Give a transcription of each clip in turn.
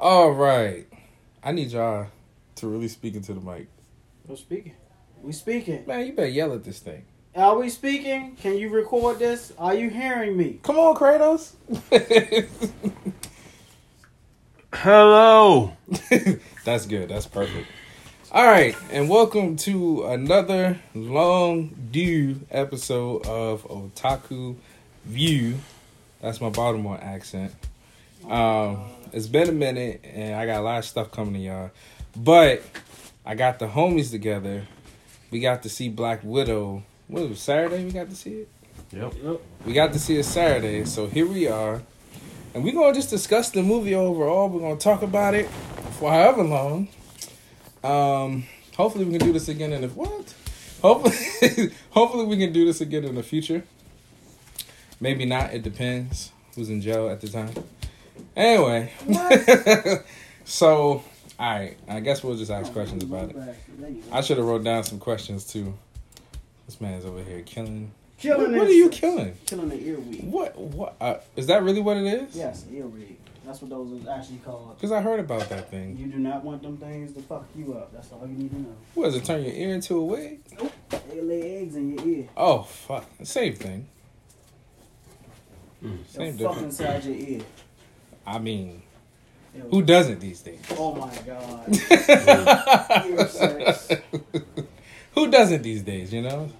All right. I need y'all to really speak into the mic. We're speaking. We speaking. Man, you better yell at this thing. Are we speaking? Can you record this? Are you hearing me? Come on, Kratos. Hello. That's good. That's perfect. All right, and welcome to another long due episode of Otaku View. That's my Baltimore accent. It's been a minute, and I got a lot of stuff coming to y'all. But I got the homies together. We got to see Black Widow. What was it, Saturday we got to see it? Yep. We got to see it Saturday, so here we are. And we're going to just discuss the movie overall. We're going to talk about it for however long. Hopefully we can do this again in the... What? Hopefully we can do this again in the future. Maybe not. It depends who's in jail at the time. Anyway. What? So, all right. I guess we'll just ask questions about it. I should have wrote down some questions, too. This man's over here killing. What are you killing? Killing an earwig. What? Is that really what it is? Yes, earwig. That's what those are actually called. Because I heard about that thing. You do not want them things to fuck you up. That's all you need to know. What, does it turn your ear into a wig? Nope. They lay eggs in your ear. Oh, fuck. Same thing. Same difference. Fuck inside your ear. I mean, who doesn't these days? Oh, my God. Ear sex. Who doesn't these days, you know?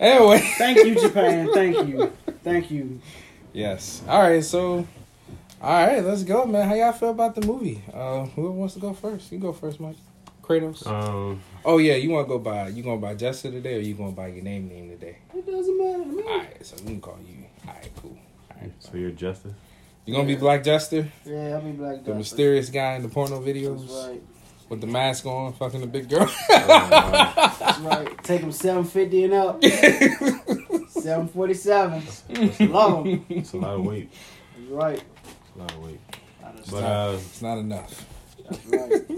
Anyway. Thank you, Japan. Thank you. Yes. All right, let's go, man. How y'all feel about the movie? Whoever wants to go first? You go first, Mike. Kratos? Oh, yeah, you going to buy Jessa today or you going to buy your name today? It doesn't matter to me. All right, so we can call you. All right, cool. All right. So you're Jester? You going to be Black Jester? Yeah, I'll be Black Jester. The mysterious guy in the porno videos? That's right. With the mask on, fucking the big girl. That's right. Take him 750 and up. 747. Love him. It's a lot of weight. That's right. It's a lot of weight. But it's not enough. That's right.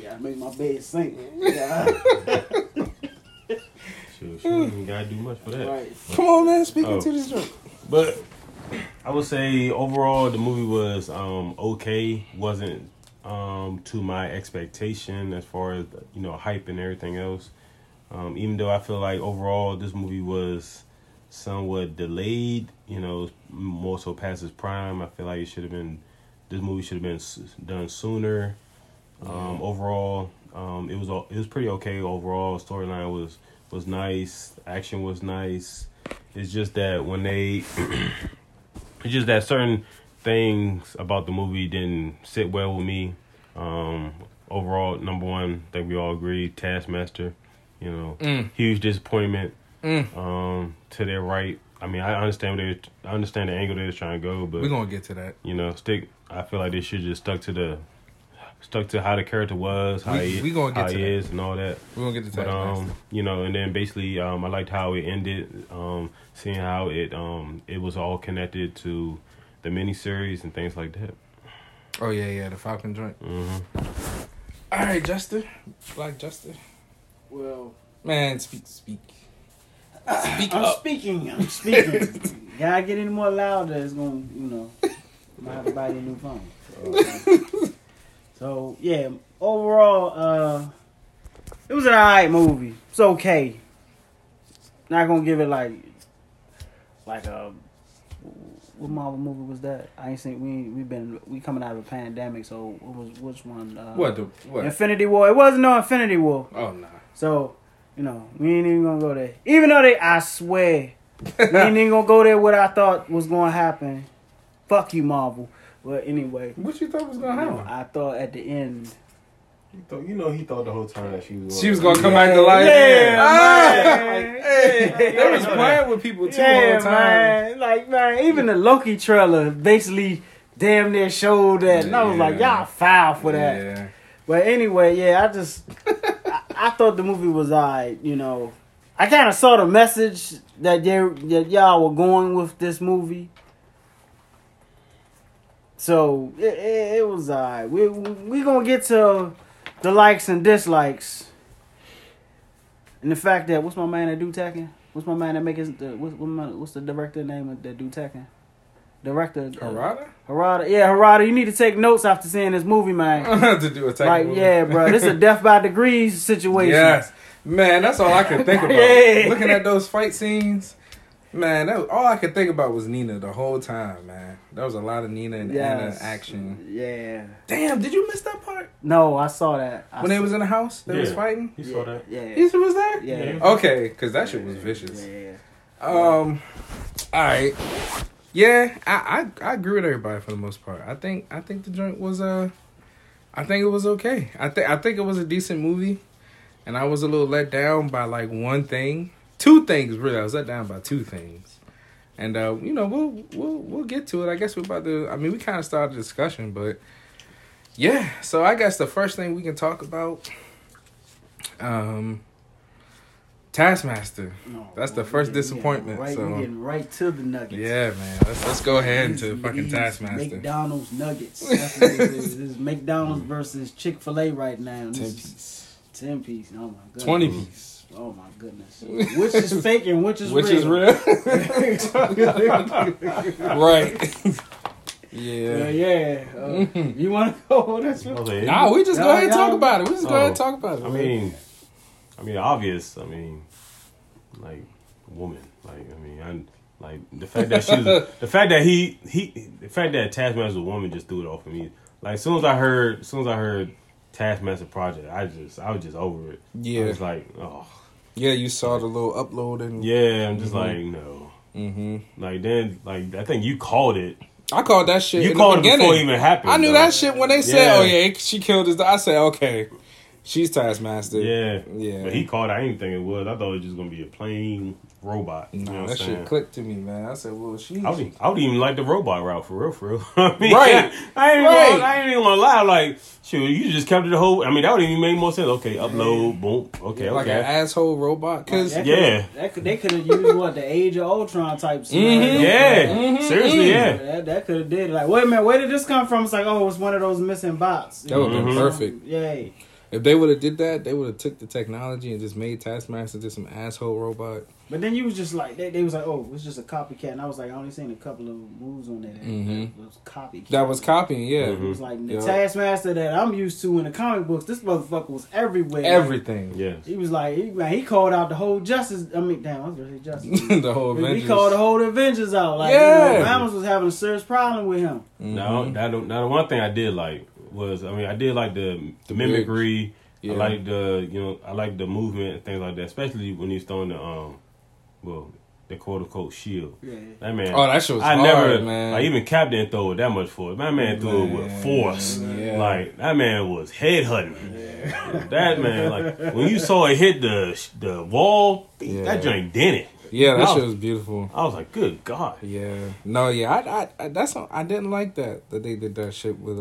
Yeah, I make my bed sink. Yeah. She don't even gotta do much for that. Right. Come on, man. Speaking to this joke. But I would say overall the movie was okay. Wasn't to my expectation as far as, you know, hype and everything else. Even though I feel like overall this movie was somewhat delayed, you know, more so past its prime. I feel like this movie should have been done sooner. Overall, it was pretty okay overall. Storyline was nice. Action was nice. It's just that certain things about the movie didn't sit well with me. Overall, number one, I think we all agree, Taskmaster, you know, huge disappointment. To their right. I mean, I understand the angle they was trying to go, but we're gonna get to that. You know, I feel like they should just stuck to how the character was, how he is, and all that. We're gonna get to that. You know, and then basically, I liked how it ended. Seeing how it was all connected to the miniseries and things like that. Oh, yeah, the Falcon joint. Mm-hmm. All right, Justin. Black Justin. Well, man, speak. I'm speaking. Gotta get any more louder, it's gonna, you know, I'm gonna have to buy you a new phone. So, yeah, overall, it was an alright movie. It's okay. Not gonna give it like a... What Marvel movie was that? I ain't seen. We coming out of a pandemic, so which one? What? Infinity War. It wasn't no Infinity War. Oh no. Nah. So, you know, we ain't even gonna go there. Even though I swear, we ain't even gonna go there. What I thought was gonna happen. Fuck you, Marvel. But anyway, what you thought was gonna happen? I thought at the end. He thought the whole time that she was gonna come back to life. They was playing with people too all the time. Man. Like, man, even the Loki trailer basically damn near showed that, and I was like, y'all foul for that. Yeah. But anyway, I thought the movie was alright. You know, I kind of saw the message that y'all were going with this movie. So it was alright. We gonna get to the likes and dislikes, and the fact that what's my man that do Tekken? What's my man that make his what's the director name that do Tekken? director. Harada? Harada. Yeah, Harada. You need to take notes after seeing this movie, man. To do a Tekken movie. Yeah, bro. This is a death by degrees situation. Yes. Man, that's all I could think about. Yeah. Looking at those fight scenes, man, that was, all I could think about was Nina the whole time, man. There was a lot of Nina and Anna action. Yeah. Damn, did you miss that part? No, I saw that. When they was in the house, they was fighting? You saw that? Yeah. You was there? Yeah. Okay, because that shit was vicious. Yeah. All right. Yeah, I agree with everybody for the most part. I think the joint was I think it was okay. I think it was a decent movie. And I was a little let down by like one thing. Two things, really. I was let down by two things. And, you know, we'll get to it. I guess we're about to... I mean, we kind of started the discussion, but... Yeah, so I guess the first thing we can talk about... Taskmaster. No, that's the first disappointment. We're getting right to the nuggets. Yeah, man. Let's go ahead to fucking Taskmaster. McDonald's nuggets. That's what it is. This is McDonald's versus Chick-fil-A right now. 10-piece. 10-piece, oh my goodness. 20-piece. Oh my goodness. Which is fake and which is real? Right. Yeah. Yeah. You want to go on that? Nah, we just go ahead and talk about it. I mean, obvious. I mean, like, woman. Like, I mean, the fact that she was, the fact that Taskmaster was a woman just threw it off of me. Like, as soon as I heard Taskmaster project, I was just over it. Yeah, I was like, oh. Yeah, you saw the little upload and yeah, I'm just like, no. Mm-hmm. Like then, like I think you called it. I called that shit. You called it before it even happened. I knew that shit when they said, "Oh yeah, she killed his." I said, "Okay, she's Taskmaster." Yeah, yeah. But he called it. I didn't think it was. I thought it was just gonna be a plain robot. You know that shit clicked to me, man. I said, "Well, she." I would even like the robot route for real. I mean, right? I ain't even gonna lie. Like, shoot, you just kept it the whole. I mean, that would even make more sense. Okay, upload, boom. Okay, yeah, like an asshole robot. Cause they could have used the Age of Ultron type stuff. Mm-hmm. Yeah, mm-hmm. Seriously, yeah. That could have did. Like, wait a minute, where did this come from? It's like, oh, it was one of those missing bots. That would have been perfect. Yay. If they would have did that, they would have took the technology and just made Taskmaster just some asshole robot. But then you was just like, they was like, oh, it's just a copycat. And I was like, I only seen a couple of moves on that. Mm-hmm. It was copycat. That was copying, yeah. Mm-hmm. It was like the Taskmaster that I'm used to in the comic books. This motherfucker was everywhere. Everything, like, yes. He was like, he called out the whole Justice. I mean, damn, I was going to say Justice. The whole Avengers. He called the whole Avengers out. Like, Ramos was having a serious problem with him. Mm-hmm. No, that the one thing I did like was, I mean, I did like the mimicry. Yeah. I like the movement and things like that, especially when he's throwing the the quote unquote shield. Yeah. That man. Oh, that shit was hard, man. Like, even Cap didn't throw it that much force. My man threw it with force. Yeah. Like, that man was head hunting. Yeah. That man, like, when you saw it hit the wall, that joint didn't. Yeah, that shit was beautiful. I was like, good God. Yeah. No, yeah, I didn't like that they did that shit with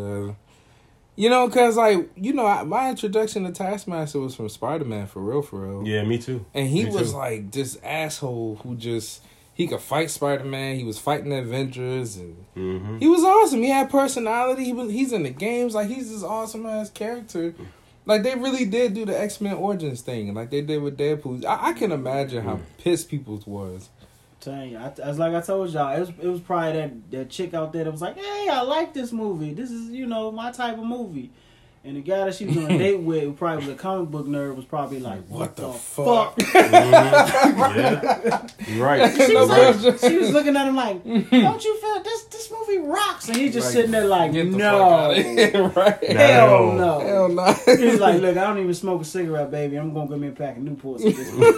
You know, because, like, you know, my introduction to Taskmaster was from Spider-Man, for real. Yeah, me too. And he was, like, this asshole who just, he could fight Spider-Man. He was fighting the Avengers. And he was awesome. He had personality. He's in the games. Like, he's this awesome-ass character. Like, they really did do the X-Men Origins thing, like they did with Deadpool. I can imagine how pissed people was. As like I told y'all, it was probably that chick out there that was like, hey, I like this movie. This is, you know, my type of movie. And the guy that she was on a date with, who probably was a comic book nerd, was probably like, what the fuck? Yeah. Right. She was looking at him like, don't you feel this movie rocks? And he's just sitting there like, no. Hell no. He's like, look, I don't even smoke a cigarette, baby. I'm going to give me a pack of Newports for this movie.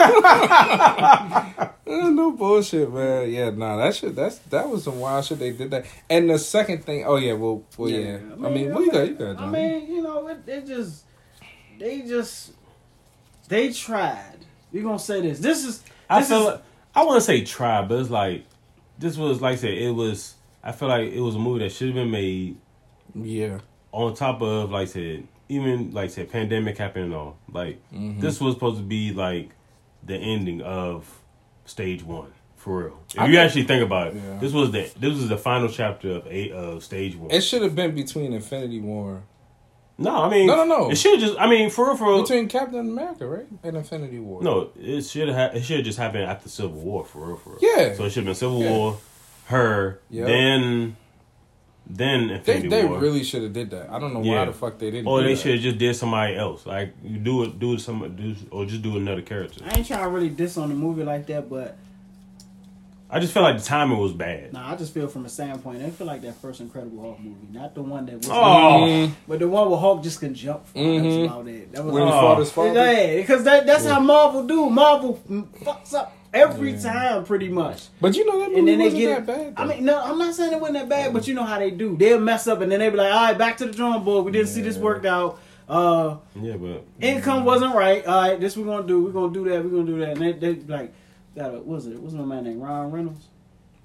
No bullshit, man. Yeah, nah, that was some wild shit they did that. And the second thing, I mean, what you got? I mean, you know, they tried. We're gonna say this. I feel like, I wouldn't say try, but it's like this was, like I said, I feel like it was a movie that should have been made. Yeah. On top of, like I said, even like I said, pandemic happened and all. Like this was supposed to be like the ending of Stage 1, for real. If you actually think about it, this was the final chapter of Stage 1. It should have been between Infinity War. No, I mean... No. It should just... I mean, for real... Between Captain America, right? And Infinity War. No, it should have just happened after Civil War, for real. Yeah. So it should have been Civil War, her, then Infinity War. They really should have did that. I don't know why the fuck they didn't. Or they should have just did somebody else. Like or just do another character. I ain't trying to really diss on the movie like that, but I just feel like the timing was bad. Nah, I just feel from a standpoint, I feel like that first Incredible Hulk movie, not the one that was, but the one where Hulk just can jump. That was about it. That was when he fought his father. Yeah, because that's how Marvel do. Marvel fucks up every time, pretty much. But you know that movie wasn't that bad. Though. I mean, no, I'm not saying it wasn't that bad, but you know how they do. They'll mess up and then they be like, all right, back to the drawing board. We didn't see this worked out. But income wasn't right. All right, this we're gonna do. We're gonna do that. We're gonna do that. And they be like. What's my man named? Ryan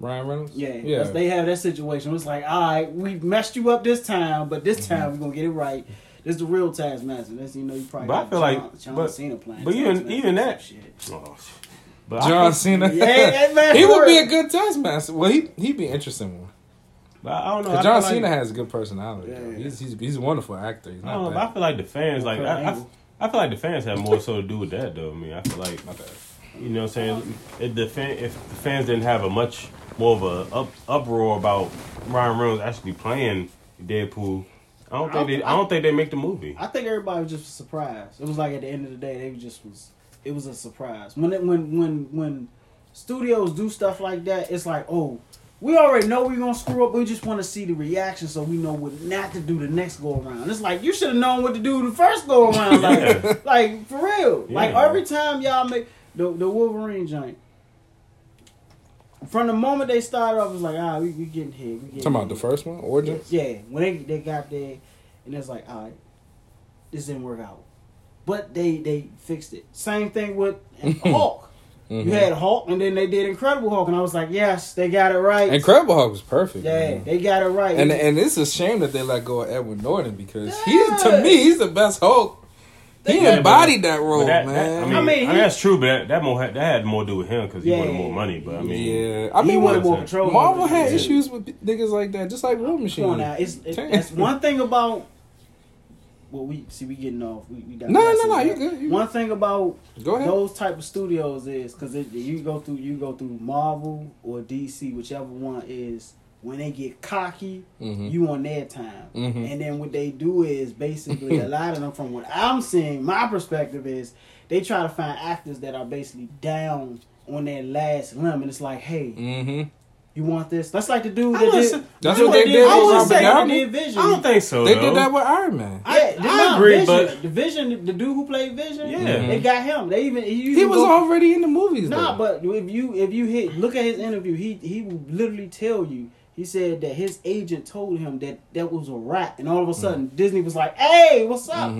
Reynolds? Yeah. They have that situation. It's like, all right, we messed you up this time, but this time we're going to get it right. This is the real Taskmaster. That's, you know, you probably got John Cena playing. But even that shit. Oh, but John Cena? Yeah, man, he would be a good Taskmaster. Well, he'd be an interesting one. But I don't know. John Cena has a good personality. Yeah. He's a wonderful actor. He's not bad. I feel like the fans, I feel like the fans have more so to do with that, though. I mean, I feel like... You know what I'm saying? If the fans didn't have more of an uproar about Ryan Reynolds actually playing Deadpool, I don't think they make the movie. I think everybody was just surprised. It was like at the end of the day, it was a surprise. When studios do stuff like that, it's like, oh, we already know we're gonna screw up. We just want to see the reaction, so we know what not to do the next go around. It's like you should have known what to do the first go around. Like for real. Yeah. Like every time y'all make. The Wolverine joint. From the moment they started off, it was like, all right, we getting here. We getting talking about the first one, Origins? Yeah. When they got there, and it's like, all right, this didn't work out. But they fixed it. Same thing with Hulk. Mm-hmm. You had Hulk, and then they did Incredible Hulk, and I was like, yes, they got it right. Incredible Hulk was perfect. Yeah, man. They got it right. And it's a shame that they let go of Edward Norton because he's the best Hulk. He embodied that role, man. I mean, that's true, but that had more to do with him because he wanted more money. But I mean, he wanted more control. Marvel had issues with niggas like that, just like War Machine. Come on now, that's one thing about. Well, we getting off. We got no. You good? One thing about those type of studios is because you go through Marvel or DC, whichever one is. When they get cocky, you on their time. Mm-hmm. And then what they do is basically a lot of them, from what I'm seeing, my perspective is they try to find actors that are basically down on their last limb. And it's like, hey, you want this? That's like the dude that did... That's what they did. I wouldn't say they did Vision. I don't think so, They did that with Iron Man. I agree, Vision, but... The dude who played Vision, they got him. He was already in the movies, though. But if you look at his interview, he will literally tell you. He said that his agent told him that was a wrap. And all of a sudden, Disney was like, hey, what's up?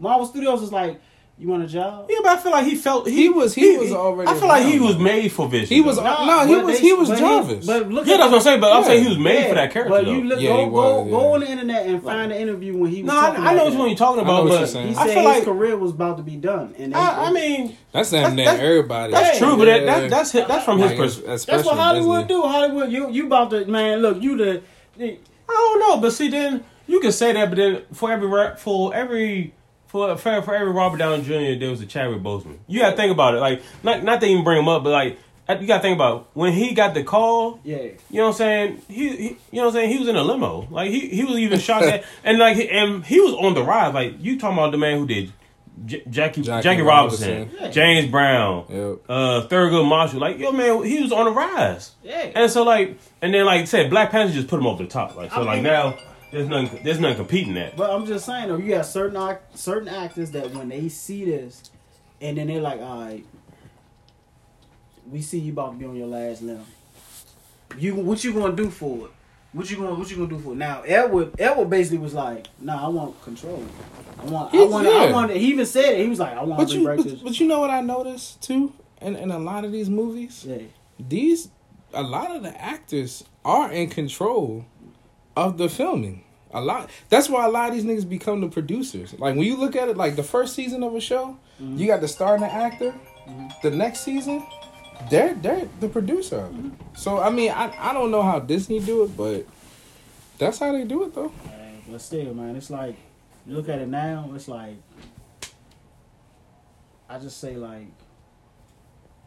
Marvel Studios was like, you want a job? Yeah, but I feel like he felt... He was already... I feel like he was made for Vision. He was Jarvis. That's what I'm saying. But I'm saying he was made for that character, but you look, go on the internet and find the interview when he was talking about which one you're talking about, but he said his career was about to be done. And I mean... That's not everybody. That's true, but that's from his perspective. That's what Hollywood do. Hollywood, you about to... Man, look, you the... I don't know, but see, then you can say that, but then for every Robert Downey Jr., there was a Chadwick Boseman. You gotta think about it, like not to even bring him up, but like you gotta think about it. When he got the call. Yeah, you know what I'm saying. He you know what I'm saying. He was in a limo, like he was even shocked at, and he was on the ride. Like you talking about the man who did Jackie Robinson, James Brown, Thurgood Marshall. Like yo man, he was on the rise. Yeah, and so like and then like I said, Black Panther just put him over the top. Like so, like now. There's nothing competing that. But I'm just saying though, you got certain actors that when they see this, and then they're like, all right, we see you about to be on your last limb. What you gonna do for it? What you gonna do for it? Now Edward basically was like, nah, I want control. I want. He even said it. He was like, I want to break this. But you know what I noticed too, in a lot of these movies, a lot of the actors are in control of the filming. A lot. That's why a lot of these niggas become the producers. Like when you look at it, like the first season of a show, you got the star and the actor. The next season, they're the producer of it. So I mean, I don't know how Disney do it, but that's how they do it though. But still, man, it's like you look at it now. It's like I just say like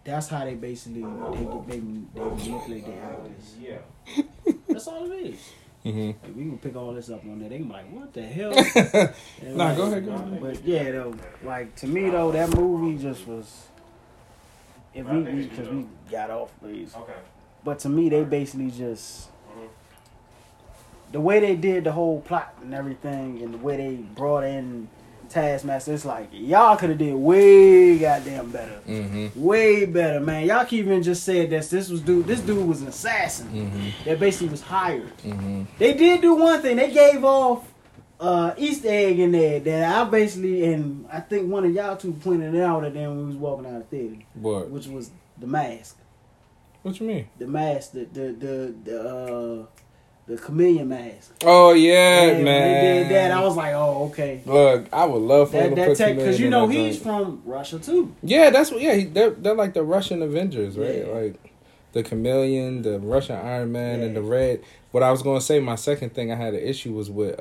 That's how they basically they manipulate their actors. Yeah, that's all it is. Mm-hmm. Like, we can pick all this up on there. They can be like, "What the hell?" Nah, like, go ahead. But yeah, though, like to me though, that movie just was. If we because we got off, please. Okay. But to me, they basically just the way they did the whole plot and everything, and the way they brought in Taskmaster, it's like y'all could have did way goddamn better, way better, man. Y'all keep even just said that this dude was an assassin that basically was hired. They did do one thing. They gave off Easter egg in there that I basically and I think one of y'all two pointed it out at them when we was walking out of the theater, what? Which was the mask. What you mean? The mask, the chameleon mask. Oh yeah, man. When they did that, I was like, oh okay. Look, I would love for him to put Chameleon because you know he's from Russia too. Yeah, that's what. Yeah, they're like the Russian Avengers, right? Yeah. Like the Chameleon, the Russian Iron Man, and the Red. What I was gonna say, my second thing I had an issue was with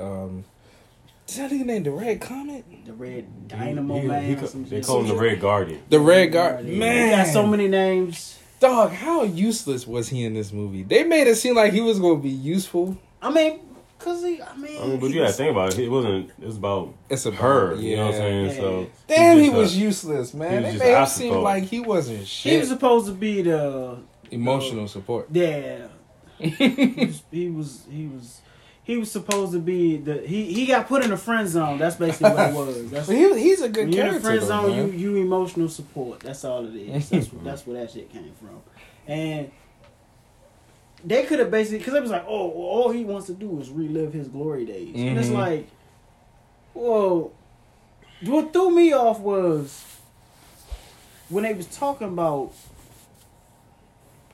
is that his name? The Red Comet? The Red Dynamo Man? They call him the Red Guardian. The Red Guardian. Man, he got so many names. Dog, how useless was he in this movie? They made it seem like he was going to be useful. I mean, but you got to think about it. It wasn't. It's about her. Yeah. You know what I'm saying? Yeah. So damn, he was useless, man. They made it seem like he wasn't shit. He was supposed to be the emotional support. Yeah. He was supposed to be the he got put in a friend zone. That's basically what it was. That's he's a good character. You're in a friend zone. Man. You emotional support. That's all it is. That's where that shit came from. And they could have basically because it was like, oh, well, all he wants to do is relive his glory days. And it's like, whoa. What threw me off was when they was talking about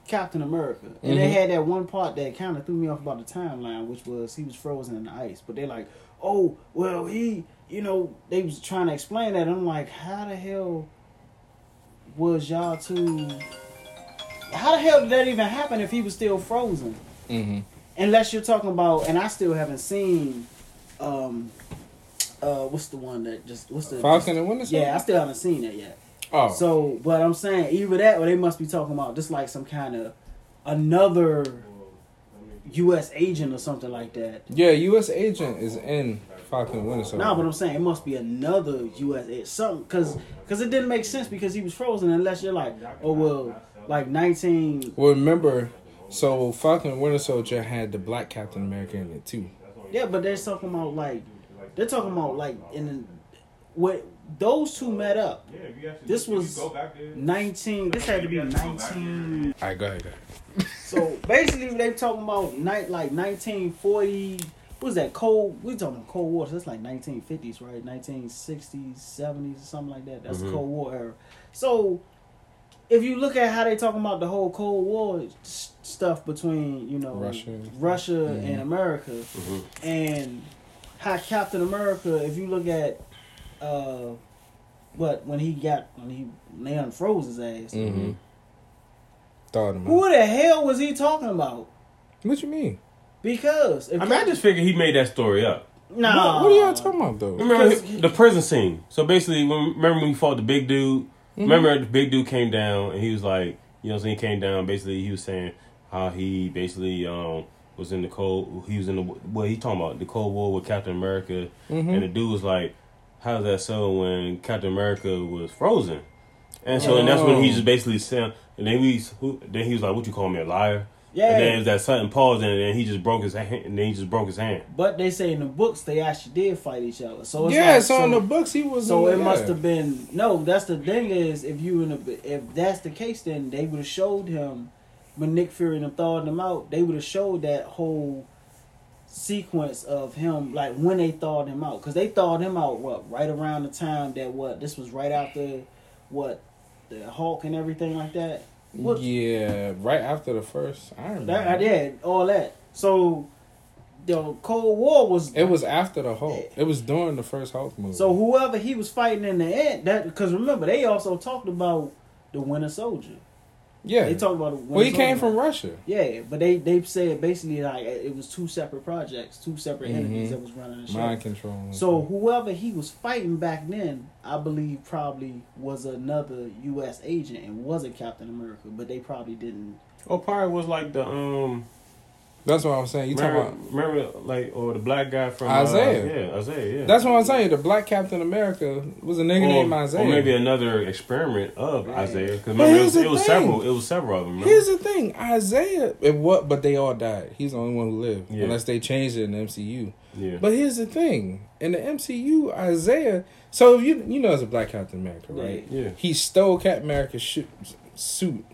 Captain America, and they had that one part that kind of threw me off about the timeline, which was he was frozen in the ice. But they're like, oh, well, he, you know, they was trying to explain that. I'm like, how the hell did that even happen if he was still frozen? Unless you're talking about, and I still haven't seen, Falcon and Winter Soldier? Yeah, I still haven't seen that yet. Oh. So, but I'm saying either that or they must be talking about just like some kind of another U.S. agent or something like that. Yeah, U.S. agent is in Falcon Winter Soldier. No, but I'm saying it must be another U.S. agent. Something, because it didn't make sense because he was frozen unless you're like, oh, well, like 19. Well, remember, so Falcon Winter Soldier had the black Captain America in it too. Yeah, but they're talking about like in what. Those two met up. Yeah, this was 19. This had to be 19. All right, go ahead. So basically, they talking about like 1940. What's that? Cold. We talking Cold War. So that's like 1950s, right? 1960s, 70s, something like that. That's the Cold War era. So if you look at how they talking about the whole Cold War stuff between Russia and America, and how Captain America, if you look at but when they unfroze his ass, who the hell was he talking about? What you mean? Because I just figured he made that story up. No, what are y'all talking about though? Remember the prison scene? So basically, remember when we fought the big dude? Remember the big dude came down and he was like, you know, so he came down. Basically, he was saying how he basically was in the cold. He was in the what he talking about the Cold War with Captain America, and the dude was like, how's that so when Captain America was frozen? And so, and that's when he just basically said, and then he was like, what you call me, a liar? Yeah. And then it was that sudden pause, and then he just broke his hand. But they say in the books, they actually did fight each other. So it's in the books, he was. So it must have been, no, that's the thing is, if that's the case, then they would have showed him, when Nick Fury and them thawed him out, they would have showed that whole sequence of him, like when they thawed him out, because they thawed him out right around the time that this was right after the Hulk and everything like that. Yeah, right after the first Iron Man. I did all that. So the Cold War was after the Hulk. It was during the first Hulk movie. So whoever he was fighting in the end, because remember they also talked about the Winter Soldier. Yeah, they talk about when he came from Russia. Yeah, but they said basically like it was two separate projects, two separate entities that was running the show. Mind control. So whoever he was fighting back then, I believe probably was another U.S. agent and was a Captain America, but they probably didn't. Oh, probably was like the That's what I'm saying. You talking about the black guy from Isaiah? Yeah, Isaiah. Yeah. That's what I'm saying. The black Captain America was a nigga named Isaiah, or maybe another experiment of Isaiah. Because it was several of them. Remember? Here's the thing, Isaiah. But they all died. He's the only one who lived, unless they changed it in the MCU. Yeah. But here's the thing, in the MCU, Isaiah. So you know, as a black Captain America, right? Yeah. He stole Captain America's suit.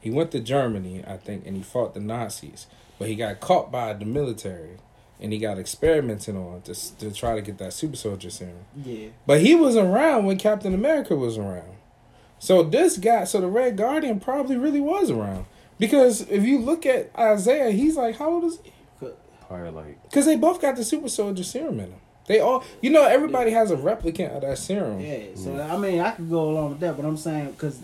He went to Germany, I think, and he fought the Nazis. But he got caught by the military, and he got experimented on to try to get that super soldier serum. Yeah. But he was around when Captain America was around. So the Red Guardian probably really was around. Because if you look at Isaiah, he's like, how old is he? Probably like... Because they both got the super soldier serum in them. They all... You know, everybody has a replicant of that serum. Yeah, so, I mean, I could go along with that, but I'm saying, because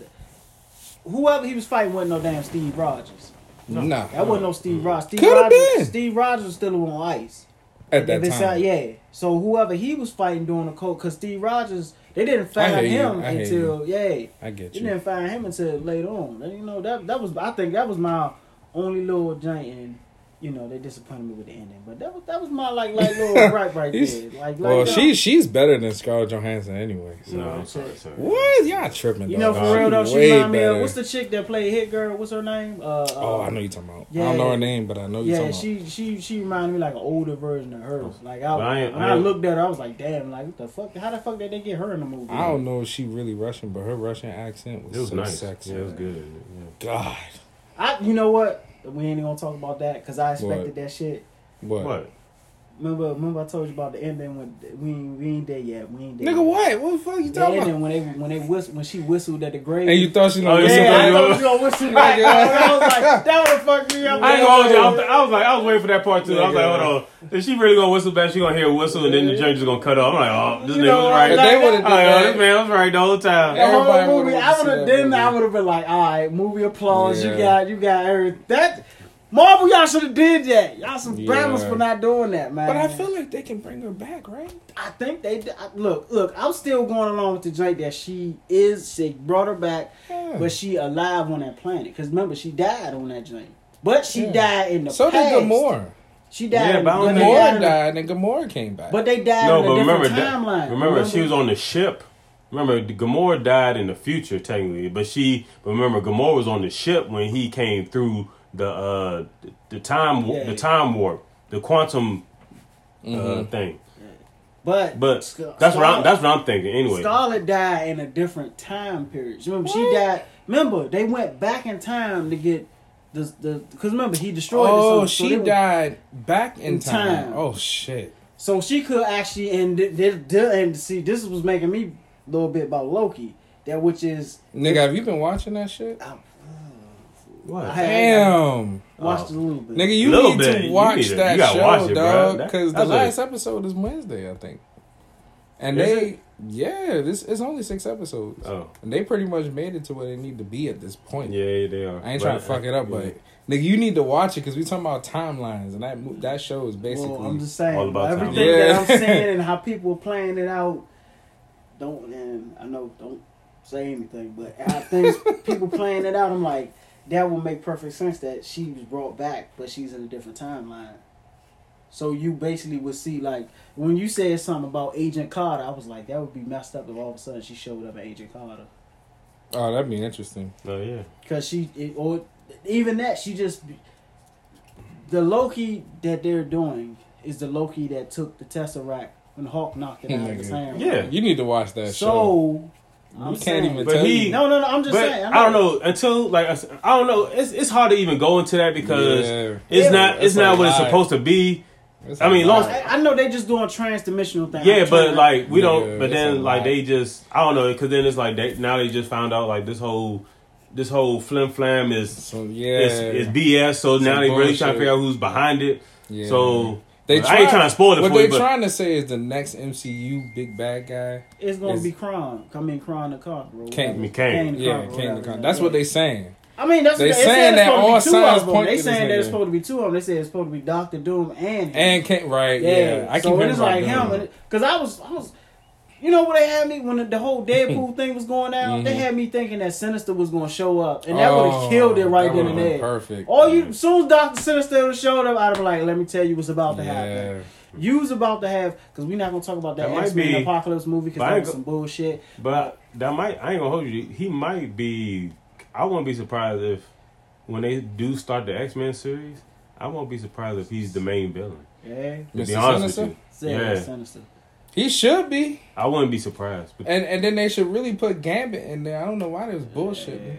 whoever he was fighting wasn't no damn Steve Rogers. No, that wasn't no Steve Rogers. Steve Rogers was still on ice at that time. So whoever he was fighting during the cold, because Steve Rogers, they didn't find him until I get you. They didn't find him until later on. And, you know that was. I think that was my only little giant. And, you know, they disappointed me with the ending, but that was my like little gripe right there. She's better than Scarlett Johansson anyway. So. No, I'm sorry. What? Y'all tripping? You know, for real though, she remind me of what's the chick that played Hit Girl? What's her name? I know you talking about. Yeah, I don't know her name, but I know you talking about. Yeah, she reminded me like an older version of hers. Like I looked at her, I was like, damn, like what the fuck? How the fuck did they get her in the movie? I don't know if she really Russian, but her Russian accent was so nice. Sexy. Yeah, it was good. Yeah. God, you know what? We ain't gonna talk about that because I expected that shit. What? Remember I told you about the ending when we ain't there yet. We ain't there. Nigga, yet. What the fuck you talking about? When they whistled, when she whistled at the grave. And you thought she gonna whistle? Yeah, I thought she gonna whistle. I was like, that would fuck me up. I ain't gonna hold you. I was like, I was waiting for that part too. Yeah, I was like, hold on, is she really gonna whistle back? She gonna hear a whistle and then the judge is gonna cut off. I'm like, oh, this nigga was right. They would have done that. This man was right the whole time. The whole movie, I would have been like, all right, movie applause. Yeah. You got everything. That. Marvel, y'all should have did that. Y'all some brambles for not doing that, man. But I feel like they can bring her back, right? I think they look. I'm still going along with the joint that she is sick, brought her back, but she alive on that planet. Because remember, she died on that joint, but she died in the past. So did Gamora. She died. Yeah, but Gamora died, and Gamora came back. But they died in a different timeline. Remember, she was on the ship. Remember, Gamora died in the future technically, but Gamora was on the ship when he came through. The time warp, the quantum thing. Yeah. But that's what I'm thinking anyway. Scarlet died in a different time period. Remember she died. Remember they went back in time to get the because remember he destroyed. Oh, she died back in time. Oh shit. So she could actually and see this was making me a little bit about Loki that which is nigga. Have you been watching that shit? What? Damn! Watched it a little bit. Nigga, you need to watch that show, dog. Because the last episode is Wednesday, I think. And it's only 6 episodes. Oh. And they pretty much made it to where they need to be at this point. Yeah, they are. I ain't trying to fuck it up, but nigga, you need to watch it because we talking about timelines, and that show is basically I'm just saying, all about everything that I'm saying and how people are playing it out. Don't say anything, but I think people playing it out. I'm like. That would make perfect sense that she was brought back, but she's in a different timeline. So you basically would see, like, when you said something about Agent Carter, I was like, that would be messed up if all of a sudden she showed up at Agent Carter. Oh, that'd be interesting. Oh, yeah. Because she just... The Loki that they're doing is the Loki that took the Tesseract when Hulk knocked it out of his hand. Yeah, you need to watch that show. I'm saying, can't even tell you. No. I'm just saying. I don't know until like I don't know. It's hard to even go into that because it's not what it's supposed to be. It's I know they just doing transdimensional things. Yeah, but like we don't. Yeah, but then like they just I don't know because then it's like they just found out like this whole flim flam is BS. So it's now they really trying to figure out who's behind it. Yeah. So. I ain't trying to spoil it for you. What they're trying to say is the next MCU big bad guy is going to be Kron. I mean, Kron the Conqueror. Kang the Conqueror. That's what they're saying. I mean, that's they saying that all signs point. They saying there's supposed to be two of them. They said it's supposed to be Doctor Doom and Kent, right? Yeah. I so it's like him, because I was. You know what they had me when the whole Deadpool thing was going down? Mm-hmm. They had me thinking that Sinister was going to show up, and that would have killed it right then and there. Perfect. As soon as Dr. Sinister showed up, I'd have been like, let me tell you what's about to happen. You was about to have, because we're not going to talk about that X-Men Apocalypse movie, because that was some bullshit. But that might, I ain't going to hold you. He might be, I wouldn't be surprised if, when they do start the X-Men series, I won't be surprised if he's the main villain. Yeah. To be honest with you. Yeah. Sinister. He should be. I wouldn't be surprised. And then they should really put Gambit in there. I don't know why there's bullshit. Yeah.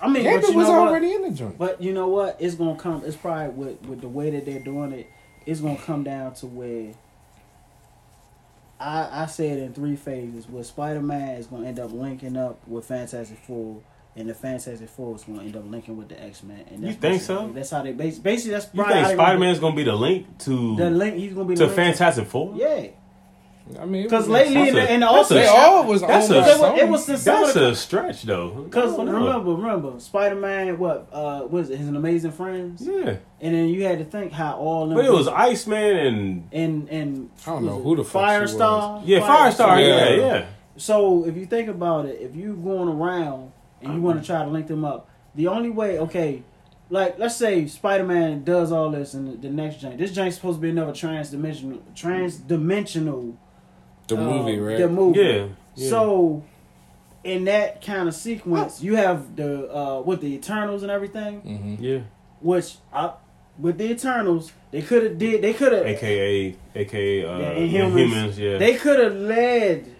I mean, Gambit was already in the joint. But you know what? It's gonna come. It's probably with the way that they're doing it. It's gonna come down to where I say it in three phases. Where Spider-Man is gonna end up linking up with Fantastic Four, and the Fantastic Four is gonna end up linking with the X-Men. And that's, you think so? That's how they basically. That's probably. You think Spider-Man is gonna be the link to the link? He's gonna be the link Fantastic Four. Yeah. I mean, because lately in the also they all was that's on a, it was that's a stretch though. Because remember, Spider-Man, what is it? His Amazing Friends. Yeah, and then you had to think how all. But it was Iceman and I don't know who the fuck Firestar. Yeah, Firestar. Yeah. So if you think about it, if you going around and you want to try to link them up, the only way, like, let's say Spider-Man does all this in the next joint. This joint's supposed to be another transdimensional. The movie, right? The movie. Yeah. So, in that kind of sequence, you have the Eternals and everything. Mm-hmm. Yeah. Which, with the Eternals, they could have. AKA Inhumans, yeah. They could have led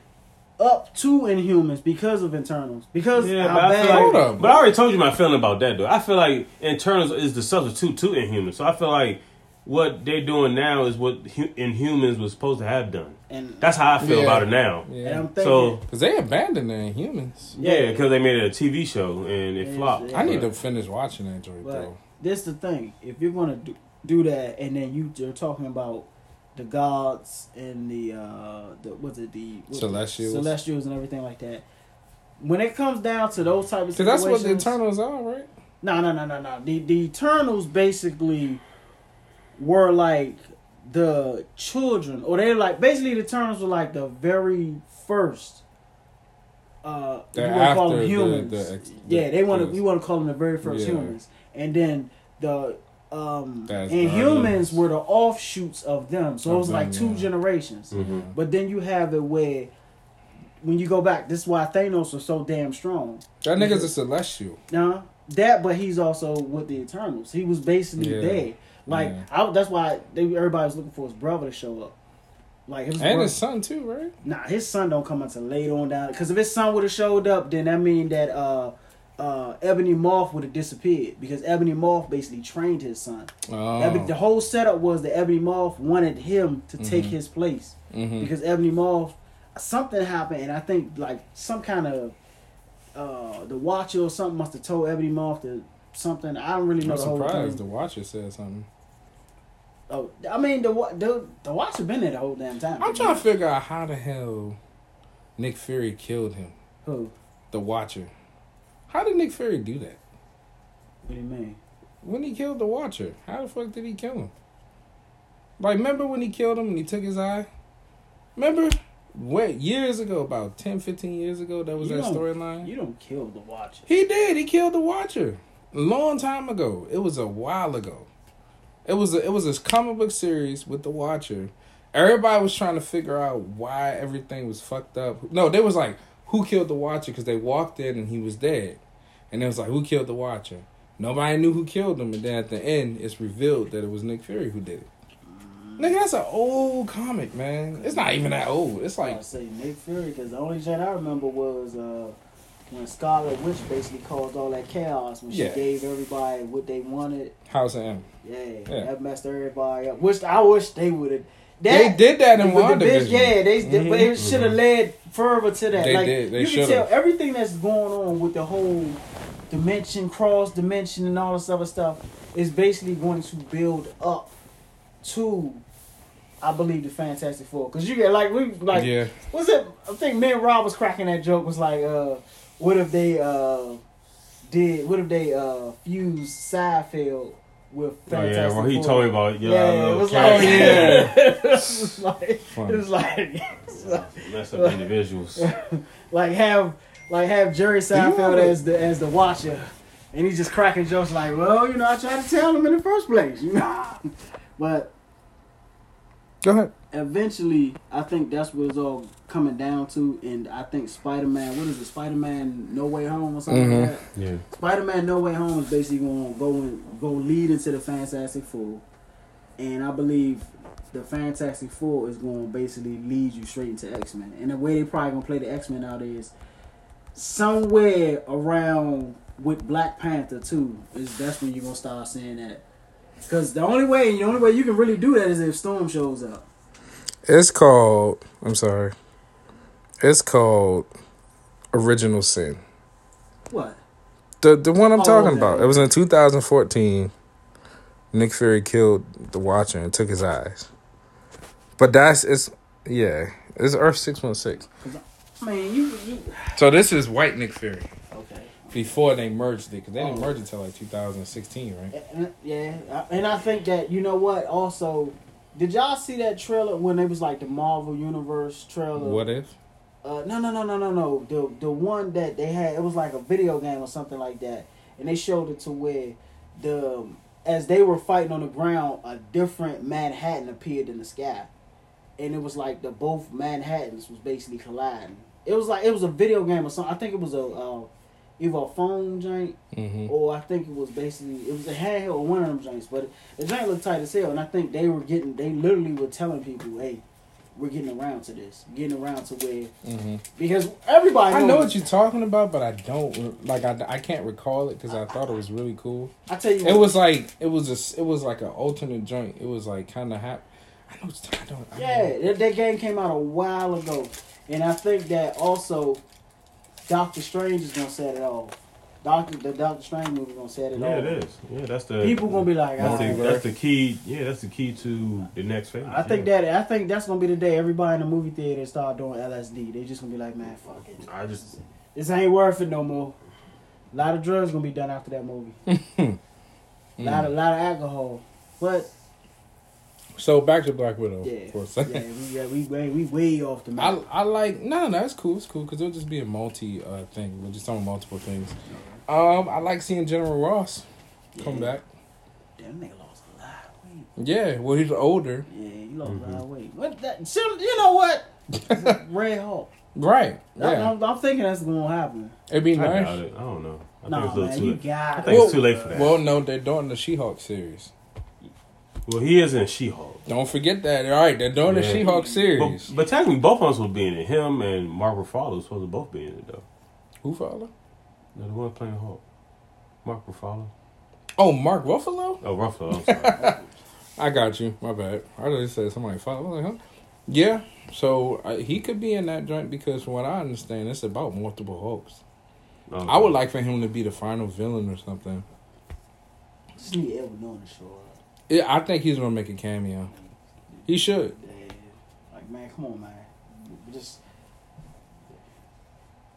up to Inhumans because of Internals. But I already told you my feeling about that, though. I feel like Internals is the substitute to Inhumans. So I feel like what they're doing now is what Inhumans was supposed to have done. And that's how I feel about it now. Yeah. And I'm thinking, because they abandoned the Inhumans. Yeah, because they made it a TV show and it flopped. Yeah. I need to finish watching that joint, though. This the thing. If you're going to do that and then you're talking about the gods and the Celestials and everything like that. When it comes down to those type of situations, because that's what the Eternals are, right? No. The Eternals basically were like the children, or they're like basically the Eternals were like the very first. You want to call them humans? You want to call them the very first humans, and then the. And humans were the offshoots of them, so it was like two generations. Mm-hmm. But then you have it where, when you go back, this is why Thanos was so damn strong. That nigga's a celestial. But he's also with the Eternals. He was basically there. Like that's why everybody was looking for his brother to show up. Like his son too, right? Nah, his son don't come until later on down. Because if his son would have showed up, then that mean that Ebony Maw would have disappeared, because Ebony Maw basically trained his son. The whole setup was that Ebony Maw wanted him to take his place, because Ebony Maw, something happened, and I think like some kind of the Watcher or something must have told Ebony Maw to something. I don't really know. I'm surprised the Watcher said something. Oh, I mean the Watcher been there the whole damn time. I'm trying to figure out how the hell Nick Fury killed him. Who? The Watcher. How did Nick Fury do that? What do you mean? When he killed the Watcher, how the fuck did he kill him? Like, remember when he killed him and he took his eye? Remember? What, years ago, about 10, 15 years ago, that was that storyline? You don't kill the Watcher. He did. He killed the Watcher. A long time ago. It was a while ago. It was this comic book series with the Watcher. Everybody was trying to figure out why everything was fucked up. No, they was like, who killed the Watcher? Because they walked in and he was dead. And it was like, who killed the Watcher? Nobody knew who killed him. And then at the end, it's revealed that it was Nick Fury who did it. Nigga, that's an old comic, man. It's not even that old. It's like... I say Nick Fury, because the only thing I remember was when Scarlet Witch basically caused all that chaos. When she gave everybody what they wanted. House of M. Yeah, that messed everybody up. Which I wish they would have... They did that in WandaVision. They should have led further to that. They did. They should've. You can tell everything that's going on with the whole dimension, cross dimension, and all this other stuff is basically going to build up to, I believe, the Fantastic Four. Because you get I think me and Rob was cracking that joke. Was like, what if they did, what if they fused Seinfeld with Fantastic Four? Oh yeah, well he told me about it. It was like, Less of individuals. Like have Jerry Seinfeld as the Watcher, and he's just cracking jokes like, well, you know, I tried to tell him in the first place, you know. But go ahead. Eventually, I think that's what it's all coming down to, and I think Spider-Man, what is it, Spider-Man No Way Home or something like that? Yeah. Spider-Man No Way Home is basically going to go lead into the Fantastic Four, and I believe the Fantastic Four is going to basically lead you straight into X-Men, and the way they probably going to play the X-Men out is somewhere around with Black Panther too, that's when you're going to start seeing that. Because the only way you can really do that is if Storm shows up. It's called Original Sin. What? The one I'm talking about. It was in 2014. Nick Fury killed the Watcher and took his eyes. But it's Earth 616. I mean, you. So this is white Nick Fury. Before they merged it, because they didn't merge it until like 2016, right? Yeah, and I think that, you know what, also, did y'all see that trailer when it was like the Marvel Universe trailer? What If? No. The one that they had, it was like a video game or something like that, and they showed it to where as they were fighting on the ground, a different Manhattan appeared in the sky, and it was like both Manhattans was basically colliding. It was a video game or something. I think it was either a phone joint, or I think it was a handheld or one of them joints, but the joint looked tight as hell, and I think they literally were telling people, hey, we're getting around to this, where, because everybody knows. I know what you're talking about, but I don't, like, I can't recall it, because I thought it was really cool. I tell you what, it was like an alternate joint, it was like kind of hot. I know. That game came out a while ago, and I think that also Doctor Strange is gonna set it off. The Doctor Strange movie is gonna set it off. Yeah, it is. Yeah, that's the people gonna be like, that's the key. Yeah, that's the key to the next phase. I think that's gonna be the day everybody in the movie theater start doing LSD. They just gonna be like, man, fuck it. This ain't worth it no more. A lot of drugs gonna be done after that movie. A lot of alcohol, but. So back to Black Widow. We way off the map. I like no, it's cool because it'll just be a multi thing. We're just on multiple things. I like seeing General Ross come back. Damn, nigga lost a lot of weight. Yeah, well he's older. Yeah, he lost a lot of weight. You know what? Red Hulk. Right. Yeah. I'm thinking that's gonna happen. It'd be nice. I don't know. I think it's too late for that. Well, no, they're doing the She-Hulk series. Well, he is in She-Hulk. Don't forget that. All right, they're doing the She-Hulk series. But technically, both of us were being in him and Margaret Fowler was supposed to both be in it, though. Who Fowler? No, the one playing Hulk. Margaret Fowler. Oh, Mark Ruffalo? Oh, Ruffalo. I'm sorry. I got you. My bad. I just said somebody Fowler. I was like, huh? Yeah. So he could be in that joint because, from what I understand, it's about multiple Hulks. Okay. I would like for him to be the final villain or something. Just need Edward Norton to show up. Yeah, I think he's gonna make a cameo. He should. Yeah. Like, man, come on, man. Just,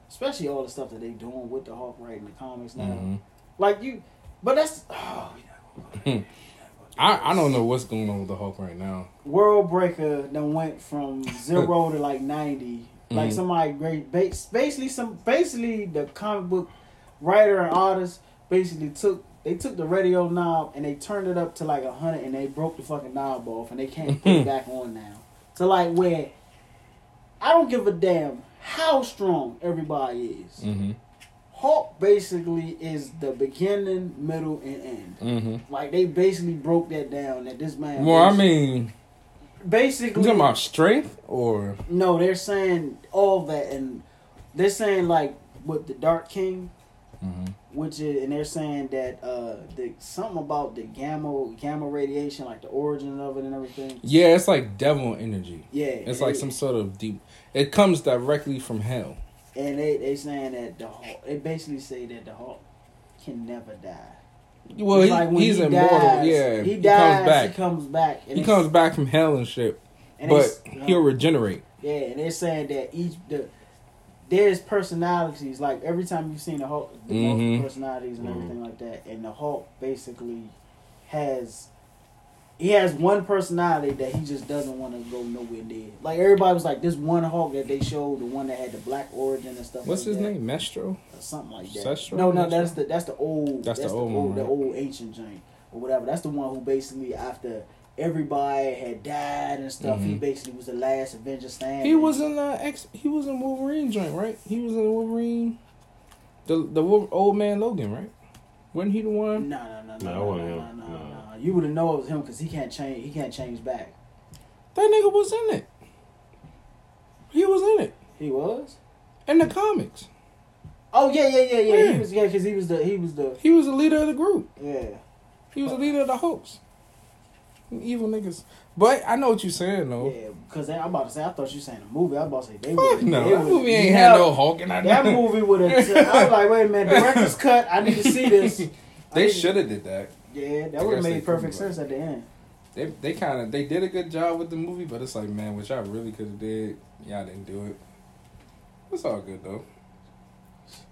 especially all the stuff that they doing with the Hulk right in the comics now. Like you, but that's. Oh, I don't know what's going on with the Hulk right now. Worldbreaker then went from 0 to like 90. Like somebody great, basically the comic book writer and artist basically took the radio knob and they turned it up to like 100 and they broke the fucking knob off and they can't put it back on now. To like where I don't give a damn how strong everybody is. Hulk basically is the beginning, middle, and end. Like they basically broke that down that this man. Well, I mean, basically, you talking about strength or no? They're saying all that and they're saying like with the Dark King. Which is, and they're saying that something about the gamma radiation, like the origin of it and everything. Yeah, it's like devil energy. Yeah, it's like some sort of deep. It comes directly from hell. And they saying that the Hulk. They basically say that the Hulk can never die. Well, he's immortal. Yeah, he dies. He comes back. And he comes back from hell and shit. And but he'll regenerate. Yeah, and they're saying that there's personalities. Like, every time you've seen the Hulk, the multiple personalities and everything like that. And the Hulk basically has... He has one personality that he just doesn't want to go nowhere near. Like, everybody was like, this one Hulk that they showed, the one that had the black origin and stuff. What's like his name? Mestro? Or something like that. Sestro? No, that's the old... That's the old one. The old ancient giant or whatever. That's the one who basically, after everybody had died and stuff, he basically was the last Avenger standing. He was in Wolverine joint, right? He was in Wolverine... The old man Logan, right? Wasn't he the one? No. You would have known it was him because he can't change back. That nigga was in it. He was in it. He was? In the comics. Oh yeah. He was the leader of the group. Yeah. He was the leader of the hoax. Evil niggas. But I know what you're saying though. Yeah, because I'm about to say I thought you were saying a movie. I was about to say they would. No, that movie ain't had no Hulk in it. That movie would have. I was like, wait a minute, director's cut. I need to see this. They should have did that. Yeah, that would have made perfect sense at the end. They did a good job with the movie, but it's like, man, what y'all really could have did, y'all didn't do it. It's all good though.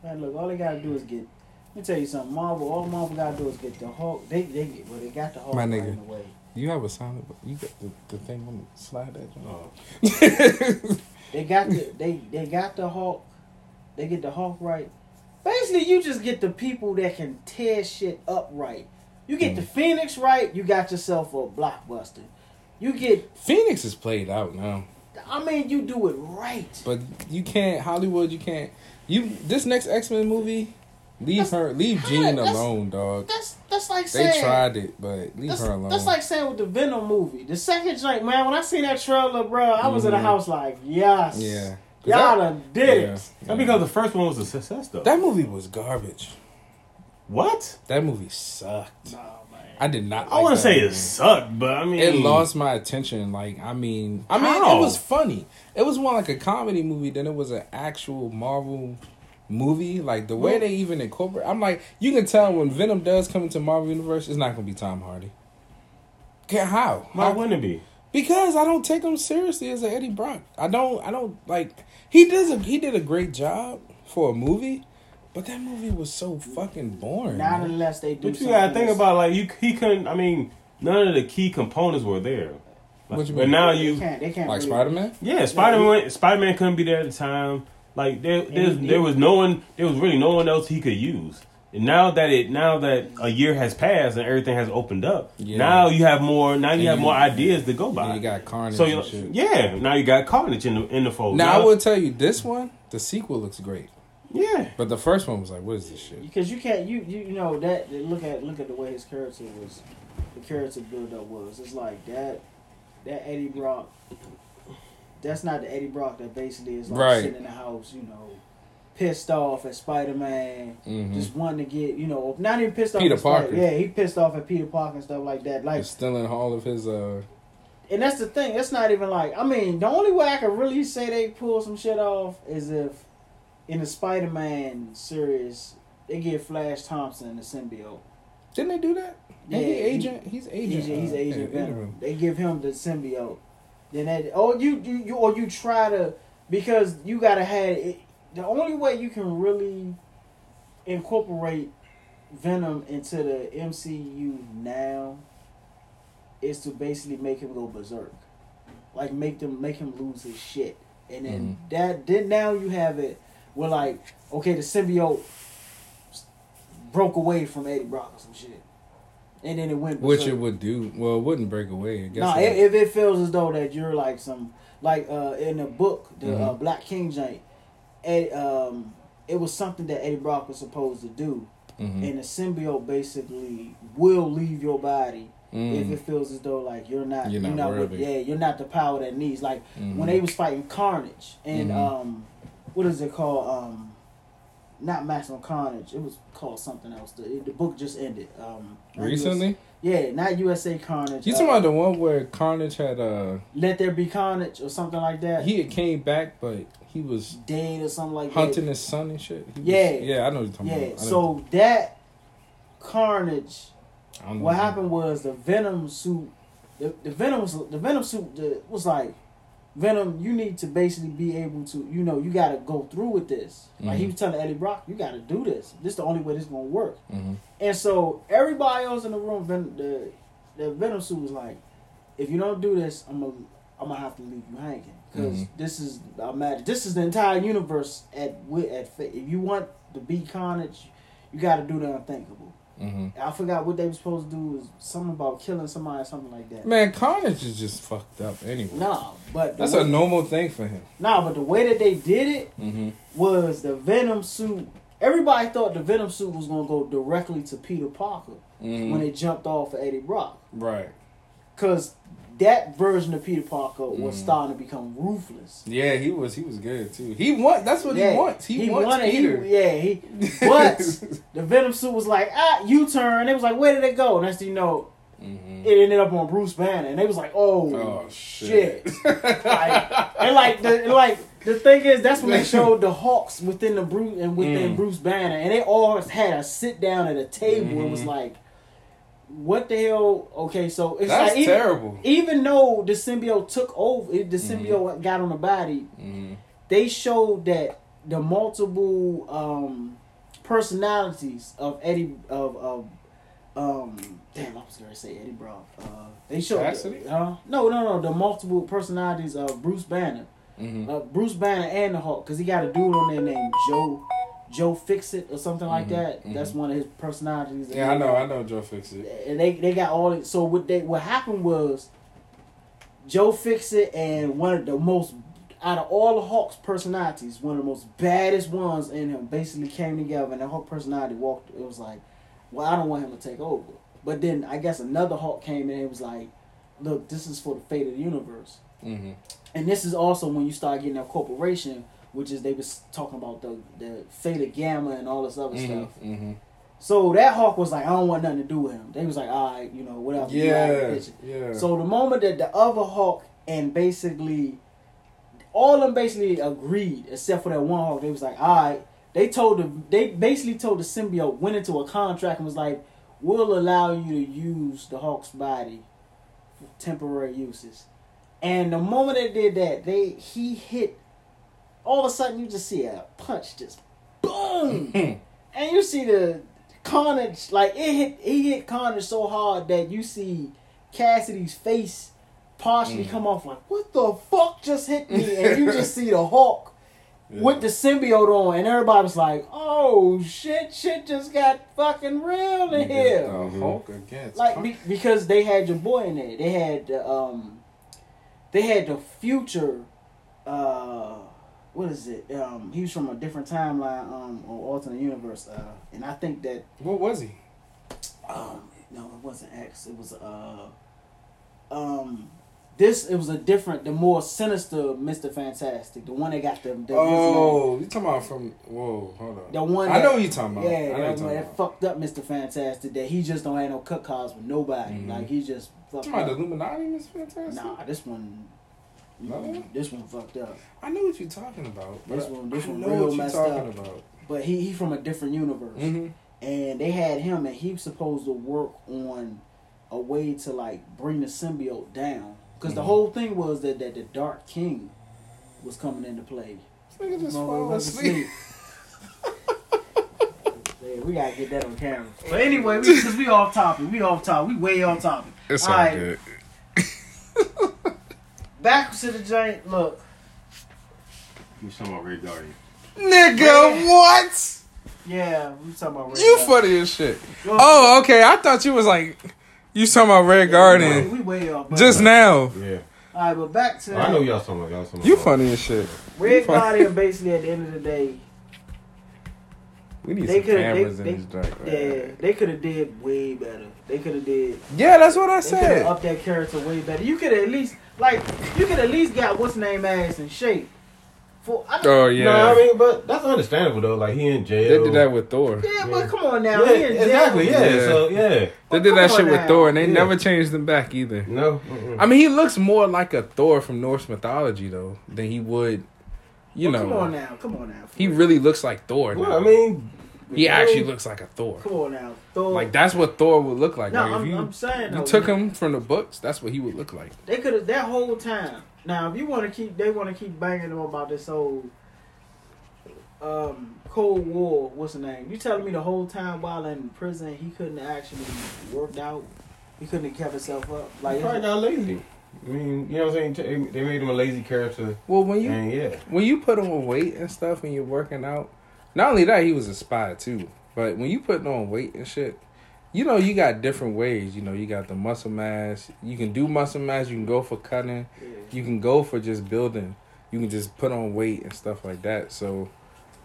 Man, look, all they gotta do is get. Let me tell you something, Marvel. All Marvel gotta do is get the Hulk. They got the Hulk. My nigga, right away. You have a sign up. You got the thing on the slide that. Oh. They got the Hulk. They get the Hulk right. Basically, you just get the people that can tear shit up right. You get the Phoenix right, you got yourself a blockbuster. You get... Phoenix is played out now. I mean, you do it right. But you can't... Hollywood, you can't... This next X-Men movie, leave Jean alone, dog. That's like saying... They tried it, but leave her alone. That's like saying with the Venom movie. The second joint, man, when I seen that trailer, bro, I was in the house like, yes. Yeah. Y'all done did it. Yeah. That's because the first one was a success, though. That movie was garbage. What? That movie sucked. No, man. I did not. I want to say it sucked, but I mean, it lost my attention. Like, I mean, it was funny. It was more like a comedy movie than it was an actual Marvel movie. Like the way they even incorporate. I'm like, you can tell when Venom does come into Marvel Universe, it's not going to be Tom Hardy. How? Why wouldn't it be? Because I don't take him seriously as an Eddie Brock. I don't like. He did a great job for a movie. But that movie was so fucking boring. Not unless they do. But you gotta think about like he couldn't. I mean, none of the key components were there. Like, what you mean? But now they can't like Spider-Man. Yeah, Spider-Man couldn't be there at the time. Like there was really no one else he could use. And now that a year has passed and everything has opened up, now you have more. Now you have more ideas to go by. And you got Carnage. So and shit. Yeah, now you got Carnage in the fold. Now I will tell you this one. The sequel looks great. Yeah, but the first one was like, what is this shit? Because you can't, you know that. Look at the way his character was, the character build up was. It's like that Eddie Brock. That's not the Eddie Brock that basically is like sitting in the house, you know, pissed off at Spider-Man, just wanting to get, you know, not even pissed off. Peter Parker. Yeah, he pissed off at Peter Parker and stuff like that. Like stealing all of his. And that's the thing. That's not even like. I mean, the only way I could really say they pull some shit off is if. In the Spider-Man series, they get Flash Thompson the symbiote. Didn't they do that? Yeah, he's Agent Venom. They give him the symbiote. Then that, you try to because you gotta have it. The only way you can really incorporate Venom into the MCU now is to basically make him go berserk, like make him lose his shit, and then now you have it. We're like, okay, the symbiote broke away from Eddie Brock or some shit. And then it went... Which it would do. Well, it wouldn't break away. No, if it feels as though that you're like some... Like, in the book, the Black King Giant, it was something that Eddie Brock was supposed to do. Mm-hmm. And the symbiote basically will leave your body if it feels as though like you're not the power that needs. Like, when they was fighting Carnage and... What is it called? Not Maximum Carnage. It was called something else. The book just ended. Recently? Not USA Carnage. You talking about the one where Carnage had Let There Be Carnage or something like that? He had came back, but he was... Dead or something like that. Hunting his son and shit? I know what you're talking about. Yeah, so that Carnage... What happened was the Venom suit... The Venom suit was like... Venom, you need to basically be able to, you know, you got to go through with this. Mm-hmm. Like he was telling Eddie Brock, you got to do this. This is the only way this is going to work. Mm-hmm. And so everybody else in the room, the Venom suit was like, if you don't do this, I'm gonna have to leave you hanging. Because mm-hmm. This is the entire universe at if you want to be carnage, you got to do the unthinkable. Mm-hmm. I forgot what they were supposed to do. Was something about killing somebody or something like that. Man, Carnage is just fucked up anyway. Nah, but that's a normal thing for him. Nah, but the way that they did it mm-hmm. was the Venom suit. Everybody thought the Venom suit was going to go directly to Peter Parker mm-hmm. when it jumped off of Eddie Brock. Right. Because that version of Peter Parker was starting to become ruthless. Yeah, he was good too. That's what he wants. He wants Peter. But the Venom suit was like, U-turn. They was like, where did it go? And that's it ended up on Bruce Banner. And they was like, oh shit. The thing is, that's when they showed the Hawks within the Bruce and within Bruce Banner, and they all had a sit down at a table. Mm-hmm. It was like, what the hell? Okay, so it's that's like terrible. Even though the symbiote took over, the symbiote got on the body. Mm-hmm. They showed that the multiple personalities of Eddie damn, I was gonna say Eddie Brock. They showed the multiple personalities of Bruce Banner, Bruce Banner and the Hulk, because he got a dude on there named Joe Fixit or something like that. Mm-hmm. That's one of his personalities. Yeah, I know Joe Fixit. And they got all. So what happened was, Joe Fixit and one of the most out of all the Hulk's personalities, one of the most baddest ones in him, basically came together, and the Hulk personality walked. It was like, well, I don't want him to take over. But then I guess another Hulk came in and was like, look, this is for the fate of the universe. Mm-hmm. And this is also when you start getting that corporation. Which is, they was talking about the fate of Gamma and all this other stuff. Mm-hmm. So that Hawk was like, I don't want nothing to do with him. They was like, all right, whatever. Yeah. So the moment that the other Hawk and basically, all of them basically agreed, except for that one Hawk, they was like, all right. They basically told the symbiote, went into a contract and was like, we'll allow you to use the Hawk's body for temporary uses. And the moment they did that, he hit. All of a sudden, you just see a punch, just boom, and you see the Carnage. Like he hit Carnage so hard that you see Cassidy's face partially come off. Like, what the fuck just hit me? And you just see the Hulk with the symbiote on, and everybody was like, "Oh shit just got fucking real in here." Hulk against like because they had your boy in there. They had the future. What is it? He was from a different timeline, or alternate universe, and I think that. What was he? No, it wasn't X. It was It was a different, the more sinister Mr. Fantastic, the one that got the. You talking about from? Whoa, hold on. The one that, I know what you're talking about. Yeah, that fucked up Mr. Fantastic. That he just don't have no cut calls with nobody. Mm-hmm. Like he just. Fucked talking up. About the Illuminati, Mr. Fantastic. Nah, this one. No. This one fucked up. I know what you're talking about. This one real messed up. About. But he from a different universe, and they had him, and he was supposed to work on a way to like bring the symbiote down. Because the whole thing was that the Dark King was coming into play. This nigga just fall asleep. Yeah, we gotta get that on camera. But anyway, because we off topic, we way off topic. It's all good. Backwards to the giant, look. You talking about Red Guardian? Nigga, what? Yeah, we talking about Red Guardian. You funny as shit. Oh, okay. I thought you was like, you talking about Red Guardian. We way off. Just now. Yeah. All right, but back to. I know y'all talking about y'all. You funny as shit. Red Guardian basically at the end of the day. We need some cameras in this joint. Yeah, they could have did way better. They could have did. Yeah, that's what I said. Up that character way better. You could at least. Like, you could at least got what's name ass in shape. But that's understandable though. Like he in jail. They did that with Thor. Yeah, but come on now. Yeah, he in exactly. Jail. Yeah. So yeah. They did that shit now. With Thor, and they never changed him back either. No. Mm-mm. I mean, he looks more like a Thor from Norse mythology though than he would. You know. Come on now. He really looks like Thor. Well, now. I mean. He actually looks like a Thor. Come on now, Thor. Like that's what Thor would look like. No, like, I'm saying. You took him from the books. That's what he would look like. They could have that whole time. Now, if you want to keep, they want to keep banging them about this old Cold War. What's the name? You telling me the whole time while in prison he couldn't actually worked out? He couldn't have kept himself up. Like, he probably got lazy. I mean, you know what I'm saying? They made him a lazy character. Well, when you put on weight and stuff when you're working out, not only that, he was a spy too. But when you put on weight and shit, you know, you got different ways. You know, you got the muscle mass. You can do muscle mass. You can go for cutting. Yeah. You can go for just building. You can just put on weight and stuff like that. So,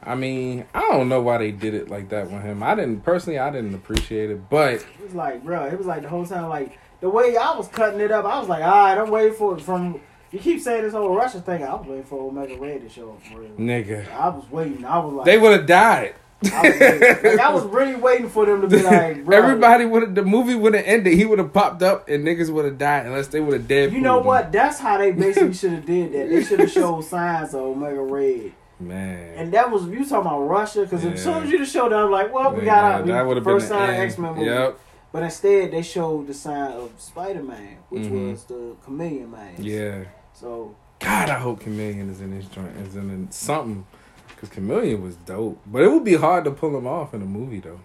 I mean, I don't know why they did it like that with him. I didn't appreciate it. But it was like, bro, it was like the whole time, like the way I was cutting it up, I was like, all right, I'm waiting for it from. You keep saying this whole Russia thing. I was waiting for Omega Red to show up. For real. Nigga, I was waiting. I was like, they would have died. I was really waiting for them to be like, bro. Everybody would have, the movie would have ended. He would have popped up and niggas would have died unless they would have Deadpool. You know what? That's how they basically should have did that. They should have showed signs of Omega Red. Man. And that was, you talking about Russia? Because as soon as you showed up, like, well, we got out. That would have been the first sign of X-Men movie. Yep. But instead, they showed the sign of Spider-Man, which was the Chameleon Man. Yeah. So. God, I hope Chameleon is in this joint. Is in something. Because Chameleon was dope. But it would be hard to pull him off in a movie, though.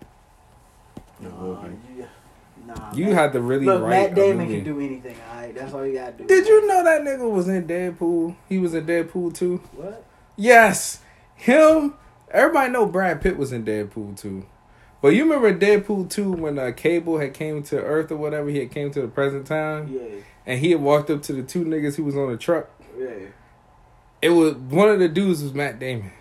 You had to really write. Look, Matt Damon can do anything, all right? That's all you got to do. Did you know that nigga was in Deadpool? He was in Deadpool, too? What? Yes. Him. Everybody know Brad Pitt was in Deadpool, too. But you remember Deadpool 2 when Cable had came to Earth or whatever? He had came to the present time? Yeah. And he had walked up to the two niggas who was on the truck? Yeah. It was, one of the dudes was Matt Damon.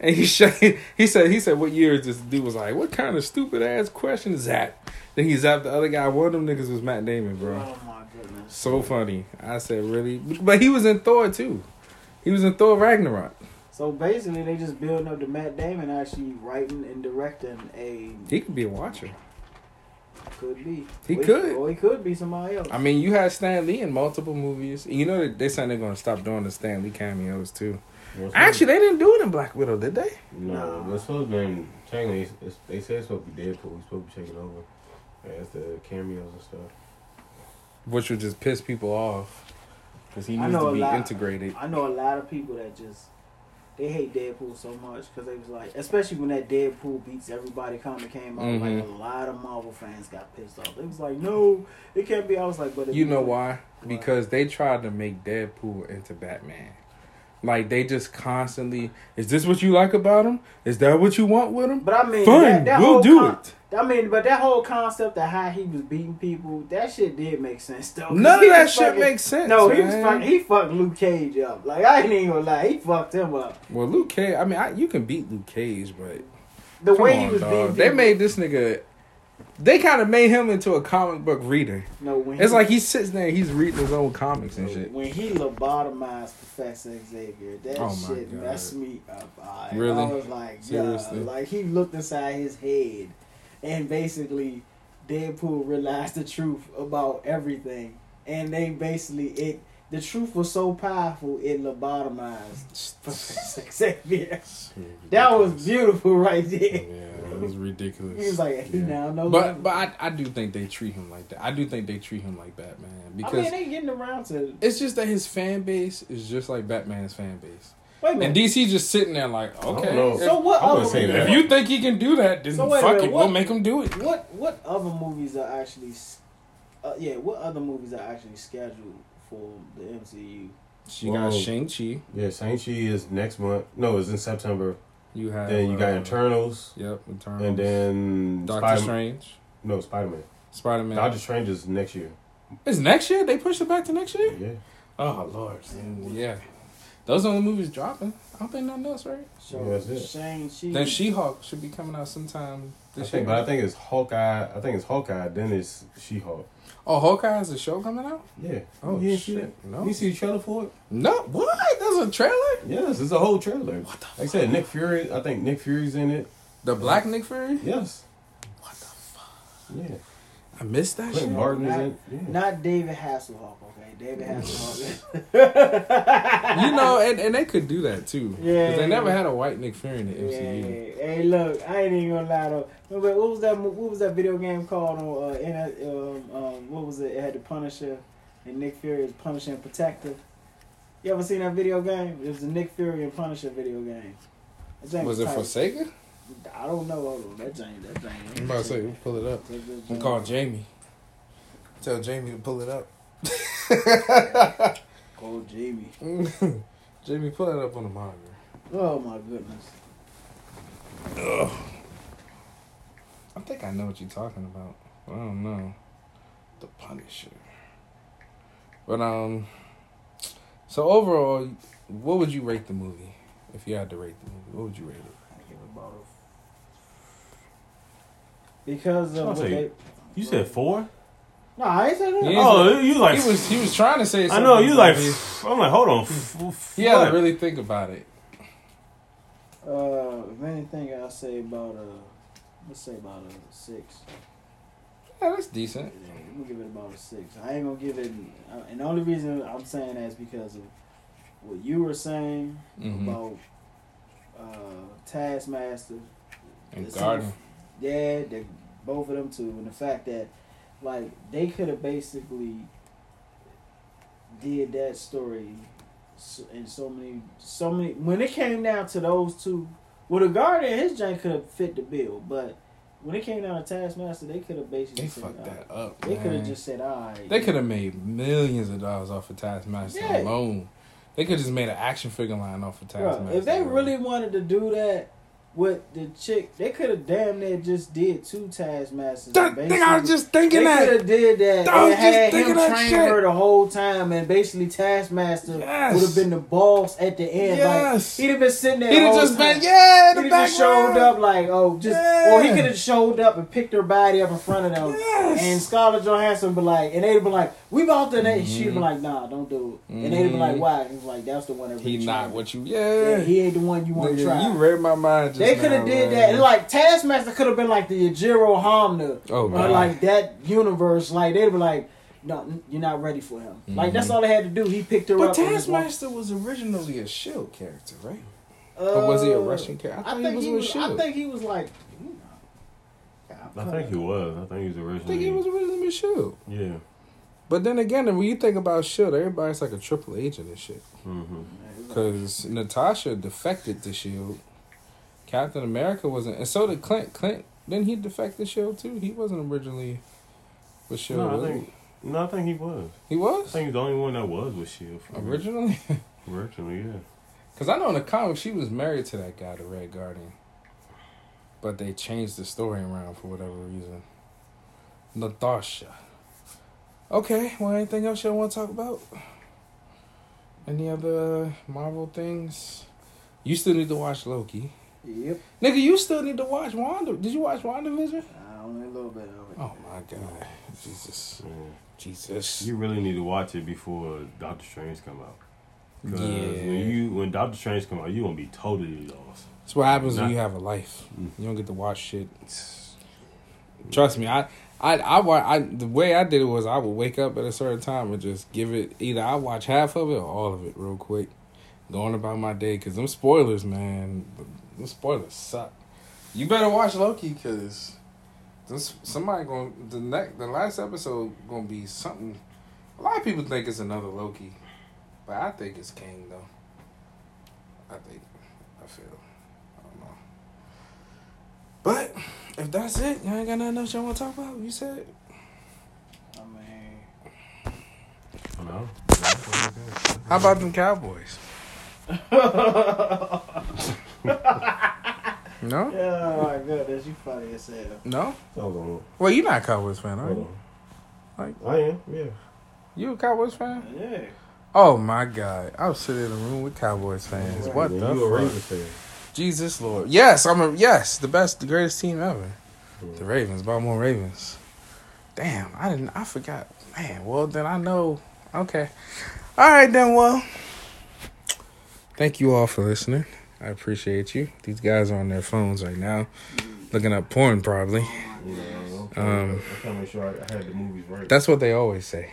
And he said, what year is this? Dude was like, what kind of stupid ass question is that? Then he zapped the other guy. One of them niggas was Matt Damon, bro. Oh my goodness. So funny. I said, really? But he was in Thor too. He was in Thor Ragnarok. So basically they just building up to Matt Damon actually writing and directing a... He could be a Watcher. Could be. He could. Or he could be somebody else. I mean, you had Stan Lee in multiple movies. You know, they said they're going to stop doing the Stan Lee cameos too. Actually, they didn't do it in Black Widow, did they? No. What's supposed to be, technically, they said it's supposed to be Deadpool. We're supposed to be taking over. That's the cameos and stuff. Which would just piss people off. Because he needs to be integrated. I know a lot of people that just, they hate Deadpool so much. Because they was like, especially when that Deadpool Beats Everybody comic came out, like a lot of Marvel fans got pissed off. They was like, no, it can't be. I was like, but... You know why? Because they tried to make Deadpool into Batman. Like, they just constantly, is this what you like about him? Is that what you want with him? But I mean, fun, that we'll do it. I mean, but that whole concept of how he was beating people, that shit did make sense, though. None of that shit makes sense. No, he fucked Luke Cage up. Like, I ain't even gonna lie, he fucked him up. Well, Luke Cage, I mean, you can beat Luke Cage, but the way he was beating, they made this nigga. They kind of made him into a comic book reader. No, it's like he sits there and he's reading his own comics and shit. When he lobotomized Professor Xavier, that shit messed me up. Really? I was like, seriously? Like he looked inside his head and basically Deadpool realized the truth about everything. And they basically, the truth was so powerful, it lobotomized Professor Xavier. That was beautiful right there. Yeah. It was ridiculous. He was like, now no. But I do think they treat him like that. I do think they treat him like Batman because I mean they getting around to. It's just that his fan base is just like Batman's fan base. Wait a minute. And DC just sitting there like, okay. So what? If you think he can do that, then we'll make him do it. What other movies are actually? What other movies are actually scheduled for the MCU? Got Shang-Chi. Yeah, Shang-Chi is next month. No, it's in September. You got Eternals. Yep, Eternals. And then Doctor Strange. No, Spider-Man. Doctor Strange is next year. It's next year? They pushed it back to next year? Yeah. Oh, Lord. Man. Yeah. Those are the movies dropping. I don't think nothing else, right? So yeah, that's it. Then She-Hulk should be coming out sometime this year. But I think it's Hawkeye. Then it's She-Hulk. Oh, Hawkeye is a show coming out? Yeah. Oh, you shit. No. You see the trailer for it? No. What? There's a trailer? Yes, it's a whole trailer. What the fuck? Like I said, Nick Fury. I think Nick Fury's in it. The black Nick Fury? Yes. What the fuck? Yeah. I missed that shit. Martin is in it. Yeah. Not David Hasselhoff, okay? David Hasselhoff. You know, and they could do that, too. Yeah. Because they never had a white Nick Fury in the MCU. Yeah. Hey, look, I ain't even gonna lie, though. What was that video game called? What was it? It had the Punisher, and Nick Fury was Punisher and Protector. You ever seen that video game? It was the Nick Fury and Punisher video game. Was it for Sega? I don't know. Hold on. That thing. I'm about to say, we pull it up. I'm calling Jamie. Tell Jamie to pull it up. Call Jamie. Jamie, pull that up on the monitor. Oh, my goodness. Ugh. I think I know what you're talking about. I don't know. The Punisher. But, so overall, what would you rate the movie? If you had to rate the movie, what would you rate it? I give it about a... Because of what they... You said 4? No, I ain't said that. Oh, you like... He was trying to say something. I know, you like... I'm like, hold on. Yeah, I really think about it. If anything, I'll say about let's say about a 6. Yeah, that's decent. Yeah, I'm going to give it about a 6. I ain't going to give it... And the only reason I'm saying that is because of what you were saying about Taskmaster and Guardian. Yeah, both of them too. And the fact that, like, they could have basically did that story in so many. When it came down to those two, well, the Guardian, his jank could have fit the bill, but when it came down to Taskmaster, they could have basically... They fucked that up. They could have just said, all right. They could have made millions of dollars off of Taskmaster alone. They could have just made an action figure line off of Taskmaster. If they really wanted to do that with the chick, they could have damn near just did 2 Taskmasters. I was just thinking that. They could have did that and had him train her the whole time, and basically Taskmaster would have been the boss at the end. Yes. Like, he'd have been sitting there the whole time. He'd have just showed up like, or he could have showed up and picked her body up in front of them. Yes. And Scarlett Johansson be like, and they'd have been like, we bought that. Mm-hmm. She'd be like, nah, don't do it. Mm-hmm. And they'd be like, why? He's like, that's the one that he not what you... Yeah, he ain't the one you want to try. You read my mind just... They could have did that. And like, Taskmaster could have been like the Yajiro Hamna. Oh, man. Or like that universe. Like, they'd be like, no, you're not ready for him. Mm-hmm. Like, that's all they had to do. He picked her up. But Taskmaster was originally a S.H.I.E.L.D. character, right? Or was he a Russian character? I think he was S.H.I.E.L.D. I think he was like... I think he was originally... S.H.I.E.L.D. Yeah. But then again, when you think about S.H.I.E.L.D., everybody's like a triple agent and shit. Because Natasha defected to S.H.I.E.L.D. Captain America wasn't... And so did Clint. Clint, didn't he defect to S.H.I.E.L.D. too? He wasn't originally with S.H.I.E.L.D. I think he was. He was? I think he was the only one that was with S.H.I.E.L.D. Originally? Originally, yeah. Because I know in the comics, she was married to that guy, the Red Guardian. But they changed the story around for whatever reason. Natasha. Okay, well, anything else y'all want to talk about? Any other Marvel things? You still need to watch Loki. Yep. Nigga, you still need to watch Wanda. Did you watch WandaVision? Only a little bit of it. Oh, my God. Jesus. Yeah. Jesus. You really need to watch it before Doctor Strange come out. Because when Doctor Strange come out, you're going to be totally lost. That's what happens when you have a life. You don't get to watch shit. Trust me, I the way I did it was I would wake up at a certain time and just give it... Either I watch half of it or all of it real quick. Going about my day. Because them spoilers, man... The spoilers suck. You better watch Loki, because the last episode gonna be something. A lot of people think it's another Loki, but I think it's King though. I don't know. But if that's it, y'all ain't got nothing else y'all wanna talk about. You said. I mean, hello. How about them Cowboys? No? Yeah, oh my goodness, you funny as hell. No? Oh, well, you're not a Cowboys fan, are you? Like, I am, yeah. You a Cowboys fan? Yeah. Oh my God. I was sitting in a room with Cowboys fans. Right. What the fuck? You a Ravens fan. Jesus Lord. Yes, the greatest team ever. Yeah. The Ravens, Baltimore Ravens. Damn, I forgot. Man, well then I know. Okay. All right then, well. Thank you all for listening. I appreciate you. These guys are on their phones right now, looking up porn probably. Yeah, okay. I trying to make sure I had the movies right. That's what they always say.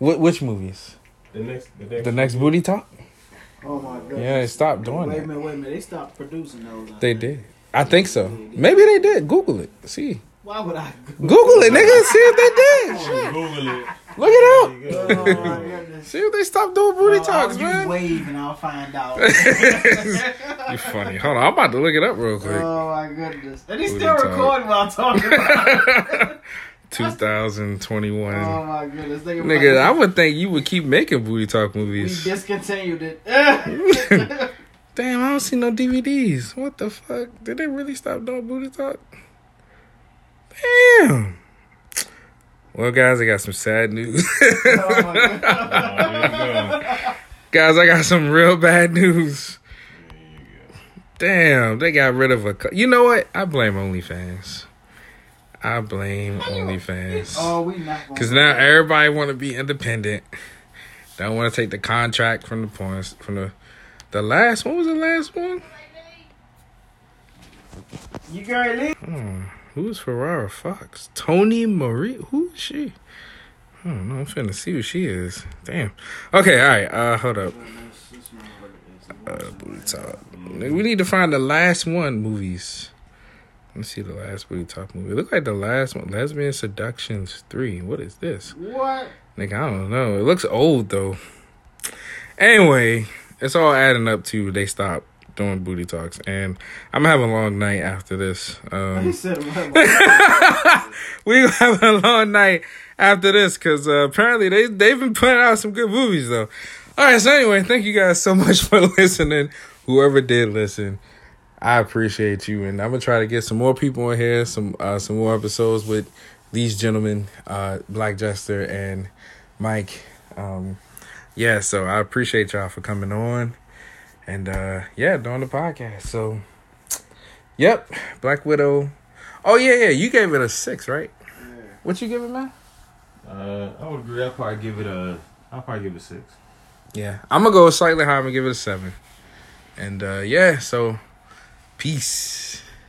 Which movies? The next booty talk. Oh my God! Yeah, they stopped doing that. Wait a minute! They stopped producing those. They did. I think so. Maybe they did. Google it. See. Why would I Google it, nigga? See if they did. Shit. Google it. Look it up. Oh, see if they stop doing booty talks, man. Wave and I'll find out. You're funny. Hold on, I'm about to look it up real quick. Oh my goodness! And he's still recording while I'm talking about it. 2021. Oh my goodness, nigga! I would think you would keep making booty talk movies. We discontinued it. Damn, I don't see no DVDs. What the fuck? Did they really stop doing booty talk? Damn. Well, guys, I got some sad news. Oh my God. Oh, guys, I got some real bad news. Damn, they got rid of a... You know what? I blame OnlyFans. I blame OnlyFans. Oh, we not. Because now everybody want to be independent. Don't want to take the contract from the points from the last one. What was the last one? You got it. Who's Ferrara Fox? Tony Marie? Who is she? I don't know. I'm finna see who she is. Damn. Okay, all right. Hold up. Booty talk. We need to find the last one movies. Let me see the last booty talk movie. It looked like the last one. Lesbian Seductions 3. What is this? What? Nigga, I don't know. It looks old, though. Anyway, it's all adding up to they stopped doing booty talks, and I'm gonna have a long night after this. We have a long night after this because apparently they've been putting out some good movies though. All right, so anyway, thank you guys so much for listening. Whoever did listen, I appreciate you, and I'm gonna try to get some more people in here, some more episodes with these gentlemen, Black Jester and Mike. Yeah, so I appreciate y'all for coming on. And, yeah, doing the podcast. So, yep, Black Widow. Oh, yeah, you gave it a 6, right? Yeah. What you give it, man? I would agree. I'll probably give it a 6. Yeah, I'm going to go slightly higher and give it a 7. And, yeah, so, peace.